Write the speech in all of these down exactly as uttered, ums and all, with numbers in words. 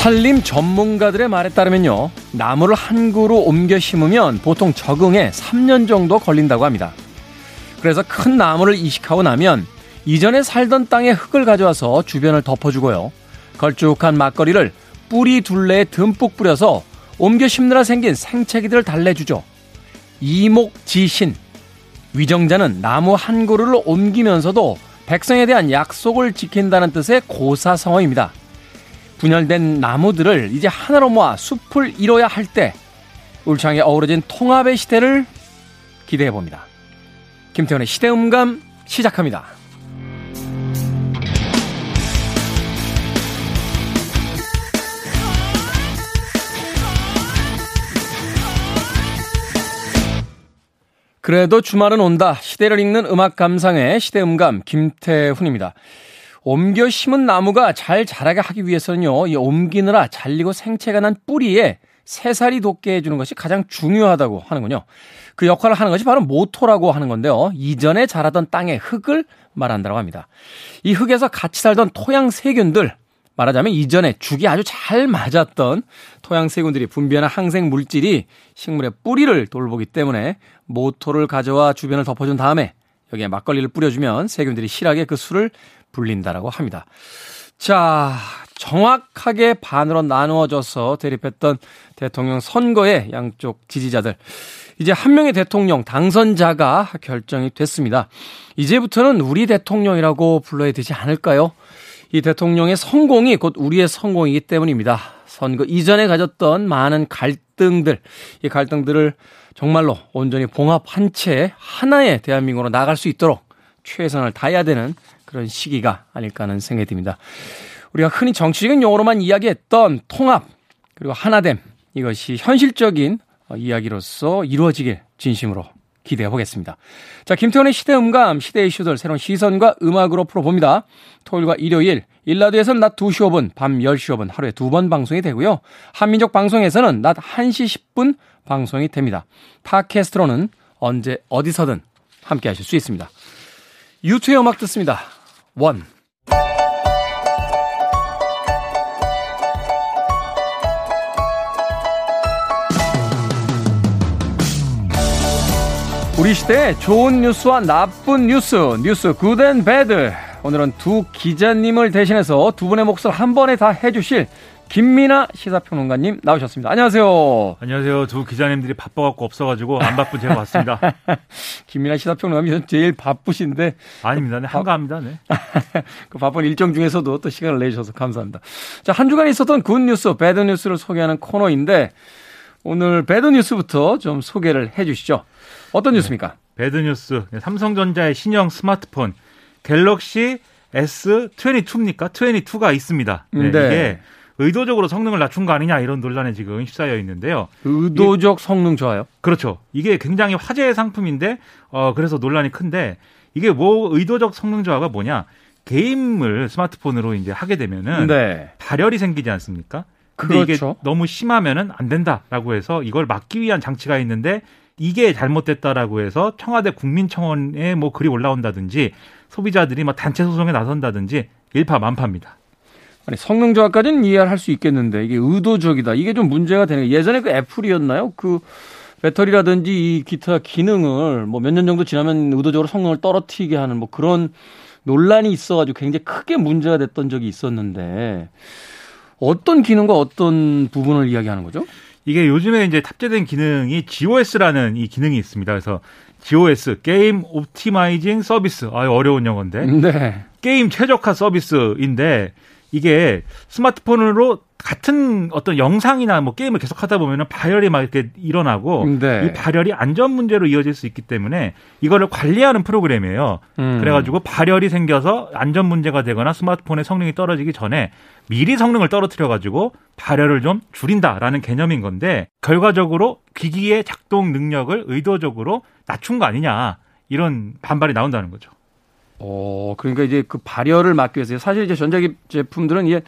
산림 전문가들의 말에 따르면요, 나무를 한 그루 옮겨 심으면 보통 적응에 삼 년 정도 걸린다고 합니다. 그래서 큰 나무를 이식하고 나면 이전에 살던 땅에 흙을 가져와서 주변을 덮어주고요, 걸쭉한 막걸리를 뿌리 둘레에 듬뿍 뿌려서 옮겨 심느라 생긴 생채기들을 달래주죠. 이목지신, 위정자는 나무 한 그루를 옮기면서도 백성에 대한 약속을 지킨다는 뜻의 고사성어입니다. 분열된 나무들을 이제 하나로 모아 숲을 이뤄야 할 때 울창에 어우러진 통합의 시대를 기대해봅니다. 김태훈의 시대음감 시작합니다. 그래도 주말은 온다. 시대를 읽는 음악 감상의 시대음감 김태훈입니다. 옮겨 심은 나무가 잘 자라게 하기 위해서는요, 이 옮기느라 잘리고 생채가 난 뿌리에 새살이 돋게 해주는 것이 가장 중요하다고 하는군요. 그 역할을 하는 것이 바로 모토라고 하는 건데요, 이전에 자라던 땅의 흙을 말한다고 합니다. 이 흙에서 같이 살던 토양 세균들, 말하자면 이전에 죽이 아주 잘 맞았던 토양 세균들이 분비하는 항생 물질이 식물의 뿌리를 돌보기 때문에 모토를 가져와 주변을 덮어준 다음에 여기에 막걸리를 뿌려주면 세균들이 실하게 그 술을 불린다라고 합니다. 자, 정확하게 반으로 나누어져서 대립했던 대통령 선거의 양쪽 지지자들, 이제 한 명의 대통령 당선자가 결정이 됐습니다. 이제부터는 우리 대통령이라고 불러야 되지 않을까요? 이 대통령의 성공이 곧 우리의 성공이기 때문입니다. 선거 이전에 가졌던 많은 갈등들, 이 갈등들을 정말로 온전히 봉합한 채 하나의 대한민국으로 나갈 수 있도록 최선을 다해야 되는 그런 시기가 아닐까 하는 생각이 듭니다. 우리가 흔히 정치적인 용어로만 이야기했던 통합, 그리고 하나됨, 이것이 현실적인 이야기로서 이루어지길 진심으로 기대해 보겠습니다. 자, 김태훈의 시대음감, 시대 이슈들 새로운 시선과 음악으로 풀어봅니다. 토요일과 일요일 일라드에서는 낮 두 시 오 분, 밤 열 시 오 분 하루에 두 번 방송이 되고요, 한민족 방송에서는 낮 한 시 십 분 방송이 됩니다. 팟캐스트로는 언제 어디서든 함께 하실 수 있습니다. 유튜브의 음악 듣습니다. 원. 우리 시대의 좋은 뉴스와 나쁜 뉴스, 뉴스 good and bad. 오늘은 두 기자님을 대신해서 두 분의 몫을 한 번에 다 해주실 김민아 시사평론가님 나오셨습니다. 안녕하세요. 안녕하세요. 두 기자님들이 바빠갖고 없어가지고 안 바쁜 제가 왔습니다. 김민아 시사평론가님 제일 바쁘신데. 아닙니다. 네, 한가합니다. 네. 그 바쁜 일정 중에서도 또 시간을 내주셔서 감사합니다. 자, 한 주간 있었던 굿뉴스, 배드뉴스를 소개하는 코너인데 오늘 배드뉴스부터 좀 소개를 해 주시죠. 어떤 뉴스입니까? 네, 배드뉴스. 삼성전자의 신형 스마트폰 갤럭시 에스 이십이입니까? 이십이가 있습니다. 네, 네. 이게 의도적으로 성능을 낮춘 거 아니냐 이런 논란에 지금 휩싸여 있는데요. 의도적 성능 저하요? 그렇죠. 이게 굉장히 화제의 상품인데 어 그래서 논란이 큰데, 이게 뭐 의도적 성능 저하가 뭐냐? 게임을 스마트폰으로 이제 하게 되면은 네. 발열이 생기지 않습니까? 근데 그렇죠. 이게 너무 심하면은 안 된다라고 해서 이걸 막기 위한 장치가 있는데 이게 잘못됐다라고 해서 청와대 국민청원에 뭐 글이 올라온다든지 소비자들이 막 단체 소송에 나선다든지 일파만파입니다. 아니, 성능 저하까지는 이해할 수 있겠는데 이게 의도적이다, 이게 좀 문제가 되는 게, 예전에 그 애플이었나요? 그 배터리라든지 이 기타 기능을 뭐 몇 년 정도 지나면 의도적으로 성능을 떨어뜨리게 하는 뭐 그런 논란이 있어가지고 굉장히 크게 문제가 됐던 적이 있었는데, 어떤 기능과 어떤 부분을 이야기하는 거죠? 이게 요즘에 이제 탑재된 기능이 지오에스라는 이 기능이 있습니다. 그래서 지오에스, 게임 옵티마이징 서비스. 아유, 어려운 영어인데. 네. 게임 최적화 서비스인데, 이게 스마트폰으로 같은 어떤 영상이나 뭐 게임을 계속 하다 보면은 발열이 막 이렇게 일어나고 네. 이 발열이 안전 문제로 이어질 수 있기 때문에 이거를 관리하는 프로그램이에요. 음. 그래가지고 발열이 생겨서 안전 문제가 되거나 스마트폰의 성능이 떨어지기 전에 미리 성능을 떨어뜨려가지고 발열을 좀 줄인다라는 개념인 건데, 결과적으로 기기의 작동 능력을 의도적으로 낮춘 거 아니냐 이런 반발이 나온다는 거죠. 어, 그러니까 이제 그 발열을 막기 위해서, 사실 이제 전자기 제품들은 이제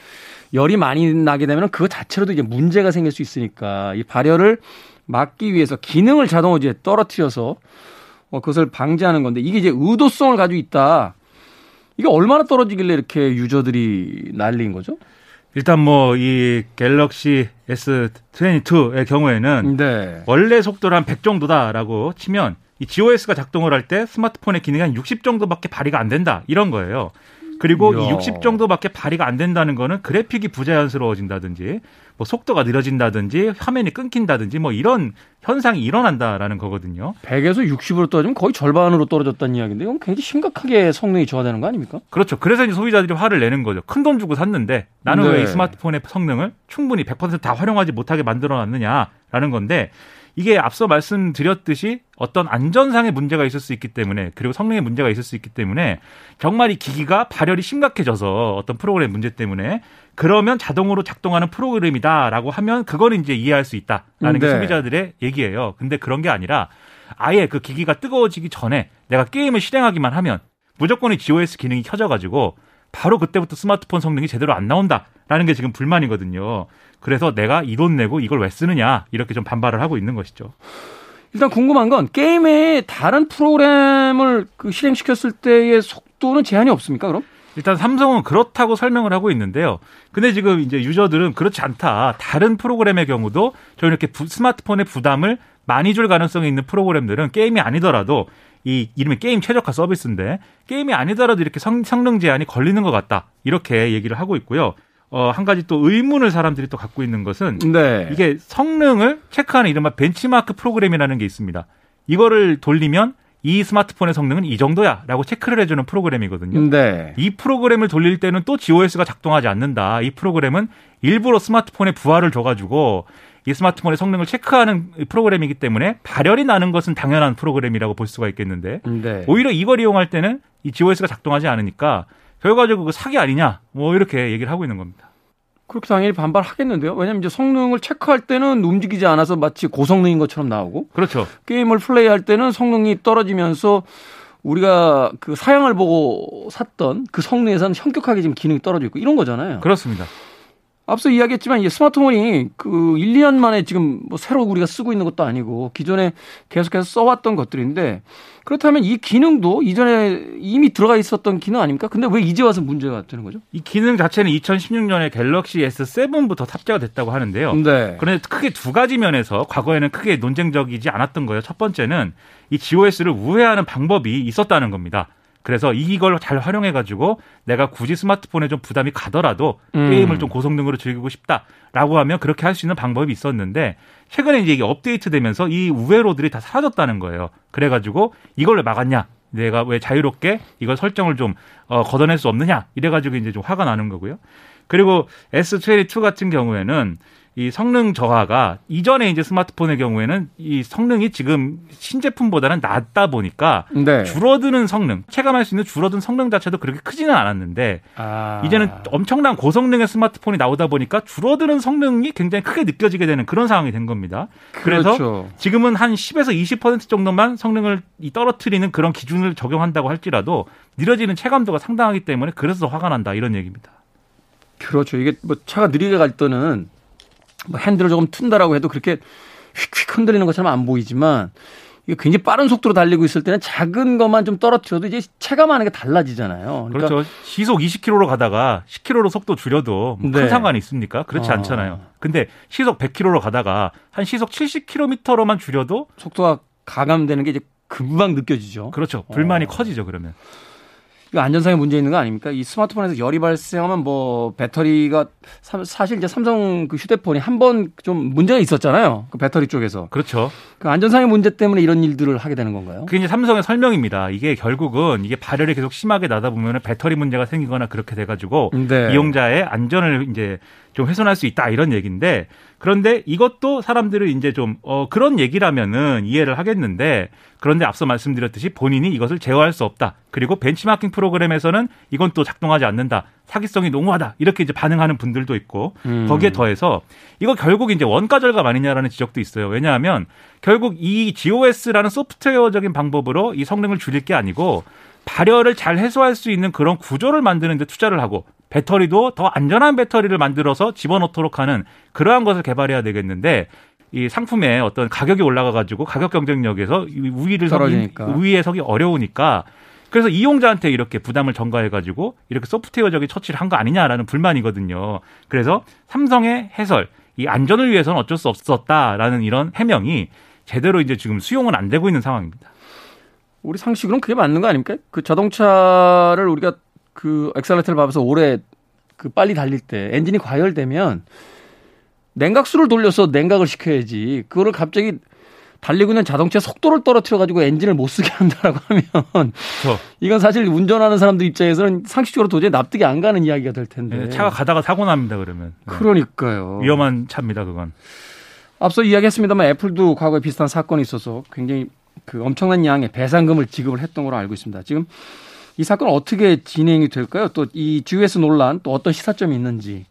열이 많이 나게 되면 그 자체로도 이제 문제가 생길 수 있으니까 이 발열을 막기 위해서 기능을 자동으로 이제 떨어뜨려서 어, 그것을 방지하는 건데, 이게 이제 의도성을 가지고 있다. 이게 얼마나 떨어지길래 이렇게 유저들이 난리인 거죠? 일단 뭐 이 갤럭시 에스 이십이의 경우에는 네. 원래 속도를 한 백 정도다라고 치면 이 지오에스가 작동을 할 때 스마트폰의 기능이 한 육십 정도밖에 발휘가 안 된다 이런 거예요. 그리고 이 육십 정도밖에 발휘가 안 된다는 거는 그래픽이 부자연스러워진다든지 뭐 속도가 느려진다든지 화면이 끊긴다든지 뭐 이런 현상이 일어난다라는 거거든요. 백에서 육십으로 떨어지면 거의 절반으로 떨어졌다는 이야기인데 이건 굉장히 심각하게 성능이 저하되는 거 아닙니까? 그렇죠. 그래서 이제 소비자들이 화를 내는 거죠. 큰돈 주고 샀는데 나는 네. 왜 이 스마트폰의 성능을 충분히 백 퍼센트 다 활용하지 못하게 만들어놨느냐라는 건데 이게 앞서 말씀드렸듯이 어떤 안전상의 문제가 있을 수 있기 때문에 그리고 성능의 문제가 있을 수 있기 때문에 정말 이 기기가 발열이 심각해져서 어떤 프로그램 문제 때문에 그러면 자동으로 작동하는 프로그램이다라고 하면 그걸 이제 이해할 수 있다라는 네. 게 소비자들의 얘기예요. 근데 그런 게 아니라 아예 그 기기가 뜨거워지기 전에 내가 게임을 실행하기만 하면 무조건 이 지오에스 기능이 켜져가지고 바로 그때부터 스마트폰 성능이 제대로 안 나온다라는 게 지금 불만이거든요. 그래서 내가 이 돈 내고 이걸 왜 쓰느냐 이렇게 좀 반발을 하고 있는 것이죠. 일단 궁금한 건 게임에 다른 프로그램을 그 실행시켰을 때의 속도는 제한이 없습니까 그럼? 일단 삼성은 그렇다고 설명을 하고 있는데요. 근데 지금 이제 유저들은 그렇지 않다. 다른 프로그램의 경우도 저희 이렇게 부, 스마트폰의 부담을 많이 줄 가능성이 있는 프로그램들은 게임이 아니더라도 이 이름이 게임 최적화 서비스인데 게임이 아니더라도 이렇게 성, 성능 제한이 걸리는 것 같다. 이렇게 얘기를 하고 있고요. 어, 한 가지 또 의문을 사람들이 또 갖고 있는 것은 네. 이게 성능을 체크하는 이른바 벤치마크 프로그램이라는 게 있습니다. 이거를 돌리면 이 스마트폰의 성능은 이 정도야 라고 체크를 해주는 프로그램이거든요. 네. 이 프로그램을 돌릴 때는 또 지오에스가 작동하지 않는다. 이 프로그램은 일부러 스마트폰에 부하를 줘가지고 이 스마트폰의 성능을 체크하는 프로그램이기 때문에 발열이 나는 것은 당연한 프로그램이라고 볼 수가 있겠는데 네. 오히려 이걸 이용할 때는 이 지오에스가 작동하지 않으니까 결과적으로 그 사기 아니냐 뭐 이렇게 얘기를 하고 있는 겁니다. 그렇게 당연히 반발하겠는데요. 왜냐하면 이제 성능을 체크할 때는 움직이지 않아서 마치 고성능인 것처럼 나오고, 그렇죠. 게임을 플레이할 때는 성능이 떨어지면서 우리가 그 사양을 보고 샀던 그 성능에서는 현격하게 지금 기능이 떨어져 있고 이런 거잖아요. 그렇습니다. 앞서 이야기했지만 이제 스마트폰이 그 일, 이 년 만에 지금 뭐 새로 우리가 쓰고 있는 것도 아니고 기존에 계속해서 써왔던 것들인데 그렇다면 이 기능도 이전에 이미 들어가 있었던 기능 아닙니까? 근데 왜 이제 와서 문제가 되는 거죠? 이 기능 자체는 이천십육 년에 갤럭시 에스 세븐부터 탑재가 됐다고 하는데요. 네. 그런데 크게 두 가지 면에서 과거에는 크게 논쟁적이지 않았던 거예요. 첫 번째는 이 지오에스를 우회하는 방법이 있었다는 겁니다. 그래서 이걸 잘 활용해가지고 내가 굳이 스마트폰에 좀 부담이 가더라도 음. 게임을 좀 고성능으로 즐기고 싶다라고 하면 그렇게 할 수 있는 방법이 있었는데 최근에 이제 이게 업데이트되면서 이 우회로들이 다 사라졌다는 거예요. 그래가지고 이걸 왜 막았냐? 내가 왜 자유롭게 이걸 설정을 좀 어, 걷어낼 수 없느냐? 이래가지고 이제 좀 화가 나는 거고요. 그리고 에스 이십이 같은 경우에는 이 성능 저하가 이전에 이제 스마트폰의 경우에는 이 성능이 지금 신제품보다는 낮다 보니까 네. 줄어드는 성능, 체감할 수 있는 줄어든 성능 자체도 그렇게 크지는 않았는데 아. 이제는 엄청난 고성능의 스마트폰이 나오다 보니까 줄어드는 성능이 굉장히 크게 느껴지게 되는 그런 상황이 된 겁니다. 그래서 그렇죠. 지금은 한 십에서 이십 퍼센트 정도만 성능을 떨어뜨리는 그런 기준을 적용한다고 할지라도 느려지는 체감도가 상당하기 때문에 그래서 화가 난다 이런 얘기입니다. 그렇죠. 이게 뭐 차가 느리게 갈 때는 뭐 핸들을 조금 튼다라고 해도 그렇게 휙휙 흔들리는 것처럼 안 보이지만 이게 굉장히 빠른 속도로 달리고 있을 때는 작은 것만 좀 떨어뜨려도 이제 체감하는 게 달라지잖아요. 그러니까 그렇죠. 시속 이십 킬로미터로 가다가 십 킬로미터로 속도 줄여도 뭐 네. 큰 상관이 있습니까? 그렇지 어. 않잖아요. 근데 시속 백 킬로미터로 가다가 한 시속 칠십 킬로미터로만 줄여도 속도가 가감되는 게 이제 금방 느껴지죠. 그렇죠. 불만이 어. 커지죠, 그러면. 이 안전상의 문제 있는 거 아닙니까? 이 스마트폰에서 열이 발생하면 뭐 배터리가 사실 이제 삼성 그 휴대폰이 한 번 좀 문제가 있었잖아요. 그 배터리 쪽에서. 그렇죠. 그 안전상의 문제 때문에 이런 일들을 하게 되는 건가요? 그게 이제 삼성의 설명입니다. 이게 결국은 이게 발열이 계속 심하게 나다 보면 배터리 문제가 생기거나 그렇게 돼가지고 네. 이용자의 안전을 이제 좀 훼손할 수 있다 이런 얘기인데 그런데 이것도 사람들이 이제 좀 어, 그런 얘기라면은 이해를 하겠는데 그런데 앞서 말씀드렸듯이 본인이 이것을 제어할 수 없다. 그리고 벤치마킹 프로그램에서는 이건 또 작동하지 않는다. 사기성이 농후하다. 이렇게 이제 반응하는 분들도 있고 음. 거기에 더해서 이거 결국 이제 원가 절감 아니냐라는 지적도 있어요. 왜냐하면 결국 이 지오에스라는 소프트웨어적인 방법으로 이 성능을 줄일 게 아니고 발열을 잘 해소할 수 있는 그런 구조를 만드는 데 투자를 하고 배터리도 더 안전한 배터리를 만들어서 집어넣도록 하는 그러한 것을 개발해야 되겠는데 이 상품의 어떤 가격이 올라가가지고 가격 경쟁력에서 우위를 서기, 우위에 서기 어려우니까 그래서 이용자한테 이렇게 부담을 전가해가지고 이렇게 소프트웨어적인 처치를 한 거 아니냐라는 불만이거든요. 그래서 삼성의 해설, 이 안전을 위해서는 어쩔 수 없었다라는 이런 해명이 제대로 이제 지금 수용은 안 되고 있는 상황입니다. 우리 상식으로는 그게 맞는 거 아닙니까? 그 자동차를 우리가 그 엑셀레이터를 밟아서 오래 그 빨리 달릴 때 엔진이 과열되면 냉각수를 돌려서 냉각을 시켜야지. 그거를 갑자기 달리고 있는 자동차 속도를 떨어뜨려가지고 엔진을 못 쓰게 한다라고 하면 그렇죠. 이건 사실 운전하는 사람들 입장에서는 상식적으로 도저히 납득이 안 가는 이야기가 될 텐데. 네, 차가 가다가 사고 납니다, 그러면. 네. 그러니까요. 위험한 차입니다, 그건. 앞서 이야기했습니다만 애플도 과거에 비슷한 사건이 있어서 굉장히 그 엄청난 양의 배상금을 지급을 했던 걸로 알고 있습니다. 지금 이 사건 어떻게 진행이 될까요? 또 이 지오에스 논란 또 어떤 시사점이 있는지.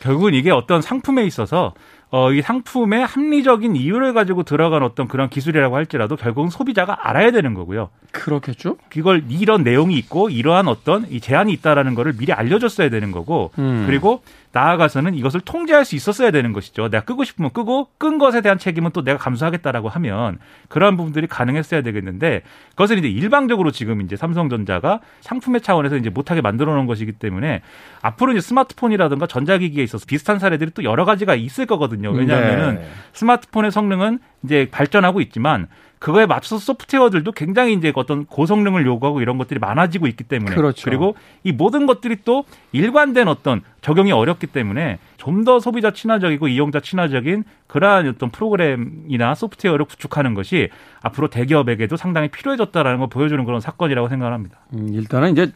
결국은 이게 어떤 상품에 있어서 어, 이 상품의 합리적인 이유를 가지고 들어간 어떤 그런 기술이라고 할지라도 결국은 소비자가 알아야 되는 거고요. 그렇겠죠. 이걸 이런 내용이 있고 이러한 어떤 이 제한이 있다라는 거를 미리 알려줬어야 되는 거고 음. 그리고 나아가서는 이것을 통제할 수 있었어야 되는 것이죠. 내가 끄고 싶으면 끄고 끈 것에 대한 책임은 또 내가 감수하겠다라고 하면 그런 부분들이 가능했어야 되겠는데 그것을 이제 일방적으로 지금 이제 삼성전자가 상품의 차원에서 이제 못하게 만들어 놓은 것이기 때문에 앞으로 이제 스마트폰이라든가 전자기기에 있어서 비슷한 사례들이 또 여러 가지가 있을 거거든요. 왜냐하면은 네. 스마트폰의 성능은 이제 발전하고 있지만 그거에 맞춰서 소프트웨어들도 굉장히 이제 어떤 고성능을 요구하고 이런 것들이 많아지고 있기 때문에 그렇죠. 그리고 이 모든 것들이 또 일관된 어떤 적용이 어렵기 때문에 좀 더 소비자 친화적이고 이용자 친화적인 그러한 어떤 프로그램이나 소프트웨어를 구축하는 것이 앞으로 대기업에게도 상당히 필요해졌다라는 걸 보여주는 그런 사건이라고 생각합니다. 음, 일단은 이제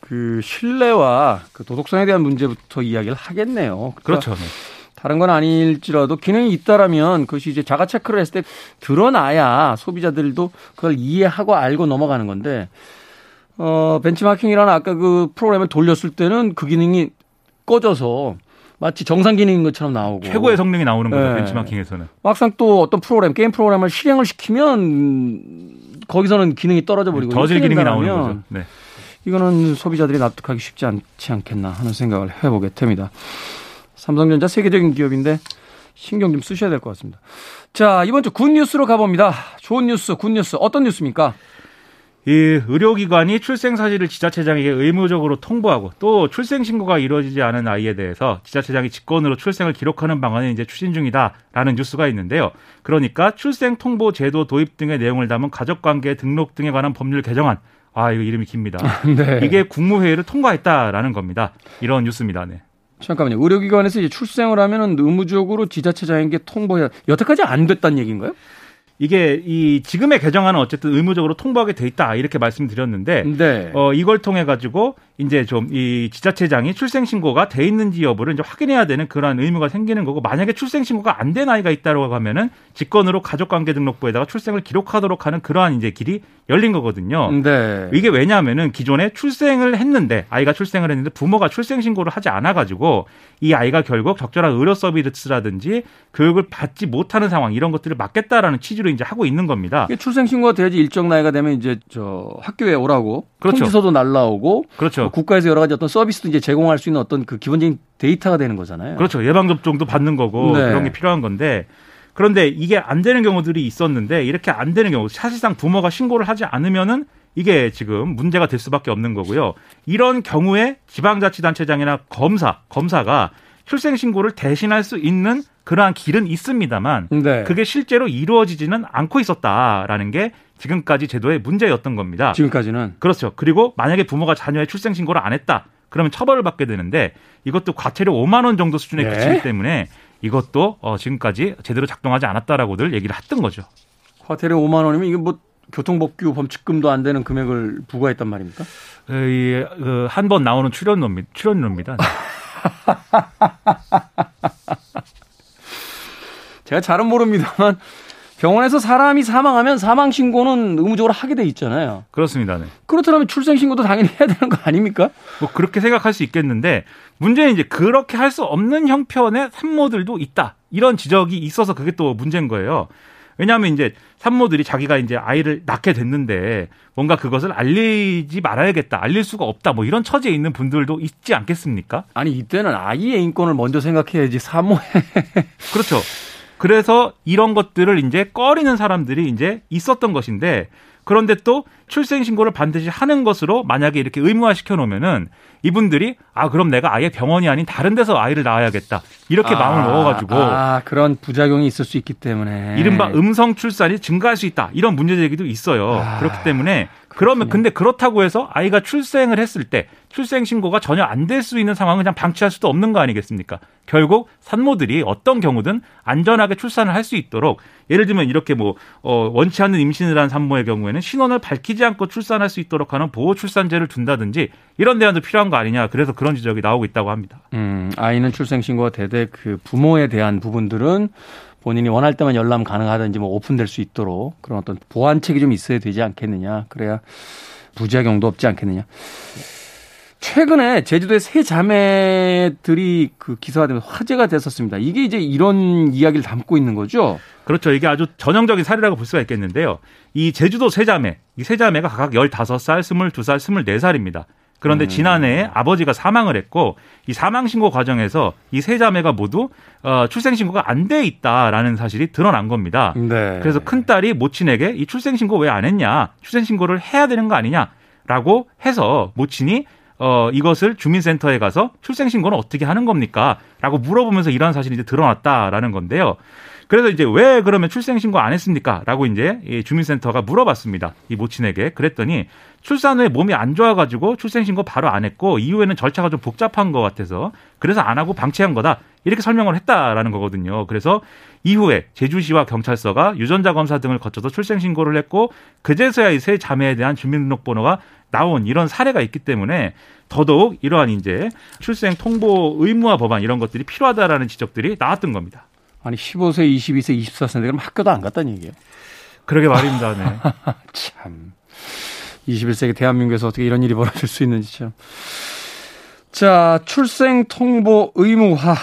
그 신뢰와 그 도덕성에 대한 문제부터 이야기를 하겠네요. 그러니까 그렇죠. 네. 다른 건 아닐지라도 기능이 있다라면 그것이 이제 자가 체크를 했을 때 드러나야 소비자들도 그걸 이해하고 알고 넘어가는 건데 어, 벤치마킹이라는 아까 그 프로그램을 돌렸을 때는 그 기능이 꺼져서 마치 정상 기능인 것처럼 나오고 최고의 성능이 나오는 거죠. 네. 벤치마킹에서는. 막상 또 어떤 프로그램, 게임 프로그램을 실행을 시키면 거기서는 기능이 떨어져 버리고 저질 기능이 나오는 거죠. 네. 이거는 소비자들이 납득하기 쉽지 않지 않겠나 하는 생각을 해보게 됩니다. 삼성전자 세계적인 기업인데 신경 좀 쓰셔야 될 것 같습니다. 자, 이번 주 굿뉴스로 가봅니다. 좋은 뉴스, 굿뉴스. 어떤 뉴스입니까? 이 의료기관이 출생사실을 지자체장에게 의무적으로 통보하고 또 출생신고가 이루어지지 않은 아이에 대해서 지자체장이 직권으로 출생을 기록하는 방안을 이제 추진 중이다라는 뉴스가 있는데요. 그러니까 출생통보제도 도입 등의 내용을 담은 가족관계 등록 등에 관한 법률 개정안. 아, 이거 이름이 깁니다. 네. 이게 국무회의를 통과했다라는 겁니다. 이런 뉴스입니다. 네. 잠깐만요. 의료기관에서 이제 출생을 하면은 의무적으로 지자체장에게 통보해야. 여태까지 안 됐단 얘기인가요? 이게 이 지금의 개정안은 어쨌든 의무적으로 통보하게 돼 있다 이렇게 말씀드렸는데, 네. 어 이걸 통해 가지고 이제 좀 이 지자체장이 출생신고가 돼 있는지 여부를 이제 확인해야 되는 그러한 의무가 생기는 거고, 만약에 출생신고가 안 된 아이가 있다라고 하면은 직권으로 가족관계등록부에다가 출생을 기록하도록 하는 그러한 이제 길이 열린 거거든요. 네. 이게 왜냐하면은 기존에 출생을 했는데 아이가 출생을 했는데 부모가 출생신고를 하지 않아 가지고 이 아이가 결국 적절한 의료 서비스라든지 교육을 받지 못하는 상황 이런 것들을 막겠다라는 취지로 이제 하고 있는 겁니다. 출생신고가 돼야지 일정 나이가 되면 이제 저 학교에 오라고 그렇죠. 통지서도 날라오고 그렇죠. 국가에서 여러 가지 어떤 서비스도 이제 제공할 수 있는 어떤 그 기본적인 데이터가 되는 거잖아요. 그렇죠. 예방접종도 받는 거고 네. 그런 게 필요한 건데 그런데 이게 안 되는 경우들이 있었는데 이렇게 안 되는 경우 사실상 부모가 신고를 하지 않으면은 이게 지금 문제가 될 수밖에 없는 거고요. 이런 경우에 지방자치단체장이나 검사, 검사가 출생신고를 대신할 수 있는 그러한 길은 있습니다만 네. 그게 실제로 이루어지지는 않고 있었다라는 게 지금까지 제도의 문제였던 겁니다. 지금까지는. 그렇죠. 그리고 만약에 부모가 자녀의 출생신고를 안 했다. 그러면 처벌을 받게 되는데 이것도 과태료 오만 원 정도 수준의 네. 규칙이기 때문에 이것도 어 지금까지 제대로 작동하지 않았다라고들 얘기를 했던 거죠. 과태료 오만 원이면 이게 뭐 교통법규 범칙금도 안 되는 금액을 부과했단 말입니까? 그 한 번 나오는 출연료입니다. 출연료입니다. 제가 잘은 모릅니다만 병원에서 사람이 사망하면 사망신고는 의무적으로 하게 돼 있잖아요. 그렇습니다. 네. 그렇다면 출생신고도 당연히 해야 되는 거 아닙니까? 뭐 그렇게 생각할 수 있겠는데 문제는 이제 그렇게 할 수 없는 형편의 산모들도 있다. 이런 지적이 있어서 그게 또 문제인 거예요. 왜냐하면 이제 산모들이 자기가 이제 아이를 낳게 됐는데 뭔가 그것을 알리지 말아야겠다, 알릴 수가 없다, 뭐 이런 처지에 있는 분들도 있지 않겠습니까? 아니 이때는 아이의 인권을 먼저 생각해야지 산모의 그렇죠. 그래서 이런 것들을 이제 꺼리는 사람들이 이제 있었던 것인데 그런데 또 출생신고를 반드시 하는 것으로 만약에 이렇게 의무화시켜 놓으면은 이분들이 아 그럼 내가 아예 병원이 아닌 다른 데서 아이를 낳아야겠다 이렇게 아, 마음을 먹어가지고 아 그런 부작용이 있을 수 있기 때문에 이른바 음성 출산이 증가할 수 있다 이런 문제제기도 있어요. 아, 그렇기 때문에 그러면 근데 그렇다고 해서 아이가 출생을 했을 때 출생신고가 전혀 안 될 수 있는 상황을 그냥 방치할 수도 없는 거 아니겠습니까? 결국 산모들이 어떤 경우든 안전하게 출산을 할 수 있도록 예를 들면 이렇게 뭐 어, 원치 않는 임신을 한 산모의 경우에는 신원을 밝히지 않고 출산할 수 있도록 하는 보호 출산제를 둔다든지 이런 대안도 필요한 거 아니냐 그래서 그런 지적이 나오고 있다고 합니다. 음, 아이는 출생신고가 되되 그 부모에 대한 부분들은 본인이 원할 때만 열람 가능하든지 뭐 오픈될 수 있도록 그런 어떤 보완책이 좀 있어야 되지 않겠느냐. 그래야 부작용도 없지 않겠느냐. 최근에 제주도의 세 자매들이 그 기사가 되면서 화제가 됐었습니다. 이게 이제 이런 이야기를 담고 있는 거죠? 그렇죠. 이게 아주 전형적인 사례라고 볼 수가 있겠는데요. 이 제주도 세 자매, 이 세 자매가 각각 열다섯 살, 스물두 살, 스물네 살입니다. 그런데 지난해에 아버지가 사망을 했고 이 사망신고 과정에서 이 세 자매가 모두 어, 출생신고가 안 돼 있다라는 사실이 드러난 겁니다. 네. 그래서 큰딸이 모친에게 이 출생신고 왜 안 했냐, 출생신고를 해야 되는 거 아니냐라고 해서 모친이 어, 이것을 주민센터에 가서 출생신고는 어떻게 하는 겁니까? 라고 물어보면서 이러한 사실이 이제 드러났다라는 건데요. 그래서 이제 왜 그러면 출생신고 안 했습니까? 라고 이제 이 주민센터가 물어봤습니다. 이 모친에게. 그랬더니 출산 후에 몸이 안 좋아가지고 출생신고 바로 안 했고 이후에는 절차가 좀 복잡한 것 같아서 그래서 안 하고 방치한 거다. 이렇게 설명을 했다라는 거거든요. 그래서 이후에 제주시와 경찰서가 유전자 검사 등을 거쳐서 출생신고를 했고 그제서야 이 세 자매에 대한 주민등록번호가 나온 이런 사례가 있기 때문에 더더욱 이러한 이제 출생 통보 의무화 법안 이런 것들이 필요하다라는 지적들이 나왔던 겁니다. 아니 십오 세, 이십이 세, 이십사 세 그럼 학교도 안 갔다는 얘기예요? 그러게 말입니다. 네. 참 이십일 세기 대한민국에서 어떻게 이런 일이 벌어질 수 있는지 참. 자 출생 통보 의무화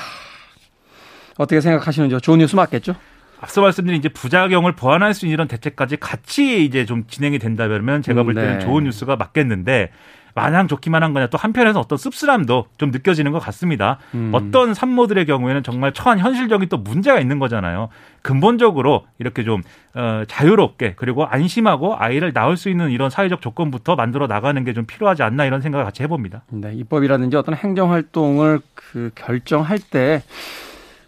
어떻게 생각하시는지요? 좋은 뉴스 맞겠죠? 앞서 말씀드린 이제 부작용을 보완할 수 있는 이런 대책까지 같이 이제 좀 진행이 된다면 제가 볼 때는 네. 좋은 뉴스가 맞겠는데. 마냥 좋기만 한 거냐 또 한편에서 어떤 씁쓸함도 좀 느껴지는 것 같습니다. 음. 어떤 산모들의 경우에는 정말 처한 현실적인 또 문제가 있는 거잖아요. 근본적으로 이렇게 좀 어, 자유롭게 그리고 안심하고 아이를 낳을 수 있는 이런 사회적 조건부터 만들어 나가는 게 좀 필요하지 않나 이런 생각을 같이 해봅니다. 네, 입법이라든지 어떤 행정활동을 그 결정할 때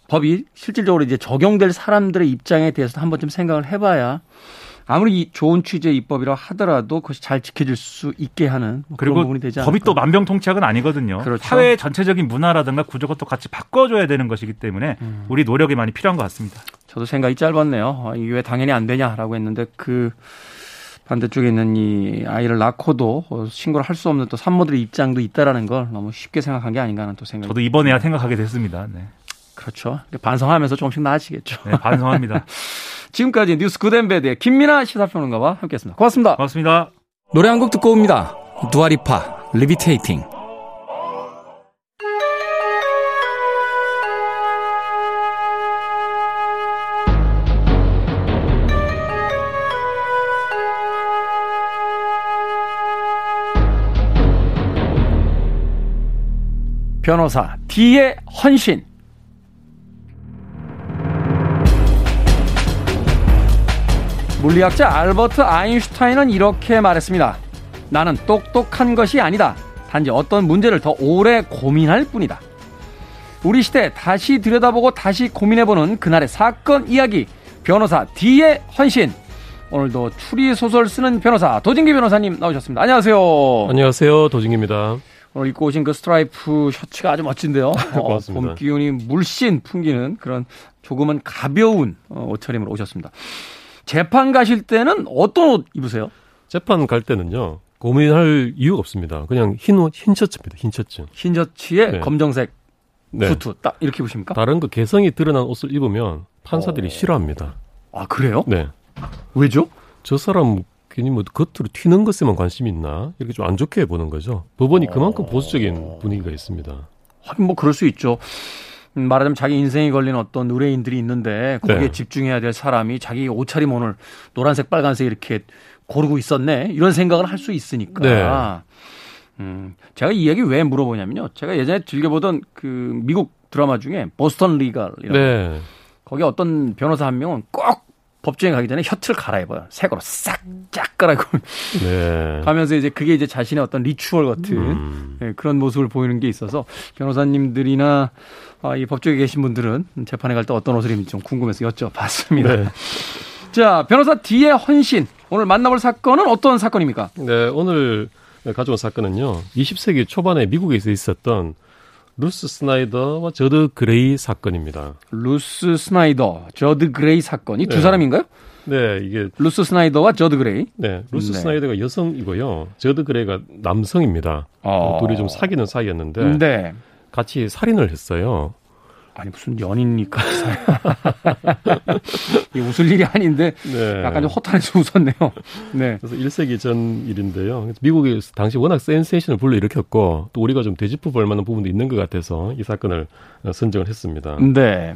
법이 실질적으로 이제 적용될 사람들의 입장에 대해서 한 번쯤 생각을 해봐야 아무리 좋은 취지의 입법이라 하더라도 그것이 잘 지켜질 수 있게 하는 뭐 그런 부분이 되지 않을까. 그리고 법이 또 만병통치약은 아니거든요. 그렇죠. 사회의 전체적인 문화라든가 구조가 또 같이 바꿔줘야 되는 것이기 때문에 음. 우리 노력이 많이 필요한 것 같습니다. 저도 생각이 짧았네요. 이게 왜 당연히 안 되냐라고 했는데 그 반대쪽에 있는 이 아이를 낳고도 신고를 할 수 없는 또 산모들의 입장도 있다라는 걸 너무 쉽게 생각한 게 아닌가 하는 또 생각이 저도 이번에야 생각하게 됐습니다. 네. 그렇죠. 반성하면서 조금씩 나아지겠죠. 네, 반성합니다. 지금까지 뉴스 굿앤배드의 김민아 시사평론가와 함께했습니다. 고맙습니다. 고맙습니다. 노래 한 곡 듣고 옵니다. 두아리파 리비테이팅. 변호사 D의 헌신. 물리학자 알버트 아인슈타인은 이렇게 말했습니다. 나는 똑똑한 것이 아니다. 단지 어떤 문제를 더 오래 고민할 뿐이다. 우리 시대 다시 들여다보고 다시 고민해보는 그날의 사건 이야기. 변호사 D의 헌신. 오늘도 추리소설 쓰는 변호사 도진기 변호사님 나오셨습니다. 안녕하세요. 안녕하세요. 도진기입니다. 오늘 입고 오신 그 스트라이프 셔츠가 아주 멋진데요. 어, 봄 기운이 물씬 풍기는 그런 조금은 가벼운 옷차림으로 오셨습니다. 재판 가실 때는 어떤 옷 입으세요? 재판 갈 때는요. 고민할 이유가 없습니다. 그냥 흰 옷, 흰 셔츠입니다. 흰 셔츠. 흰 셔츠에 네. 검정색 후투 네. 딱 이렇게 입으십니까? 다른 그 개성이 드러난 옷을 입으면 판사들이 어... 싫어합니다. 아 그래요? 네. 왜죠? 저 사람 괜히 뭐 겉으로 튀는 것에만 관심이 있나 이렇게 좀 안 좋게 보는 거죠. 법원이 그만큼 보수적인 분위기가 있습니다. 하긴 뭐 그럴 수 있죠. 말하자면 자기 인생이 걸린 어떤 의뢰인들이 있는데 거기에 네. 집중해야 될 사람이 자기 옷차림 오늘 노란색 빨간색 이렇게 고르고 있었네 이런 생각을 할 수 있으니까 네. 음, 제가 이 얘기 왜 물어보냐면요 제가 예전에 즐겨보던 그 미국 드라마 중에 보스턴 리갈이라고 네. 거기 어떤 변호사 한 명은 꼭 법정에 가기 전에 셔츠를 갈아입어요. 색으로 싹 쫙 갈아입고 네. 가면서 이제 그게 이제 자신의 어떤 리추얼 같은 음. 네, 그런 모습을 보이는 게 있어서 변호사님들이나 아, 이 법정에 계신 분들은 재판에 갈 때 어떤 옷을 입는지 좀 궁금해서 여쭤봤습니다. 네. 자, 변호사 D의 헌신. 오늘 만나볼 사건은 어떤 사건입니까? 네, 오늘 가져온 사건은요. 이십 세기 초반에 미국에서 있었던 루스 스나이더와 저드 그레이 사건입니다. 루스 스나이더, 저드 그레이 사건. 이 두 네. 사람인가요? 네, 이게 루스 스나이더와 저드 그레이. 네, 루스 네. 스나이더가 여성이고요. 저드 그레이가 남성입니다. 어. 둘이 좀 사귀는 사이였는데 네. 같이 살인을 했어요. 아니 무슨 연인이니까 웃을 일이 아닌데 네. 약간 좀 허탈해서 웃었네요. 네. 그래서 일 세기 전 일인데요. 미국이 당시 워낙 센세이션을 불러일으켰고 또 우리가 좀 되짚어볼 만한 부분도 있는 것 같아서 이 사건을 선정을 했습니다. 네.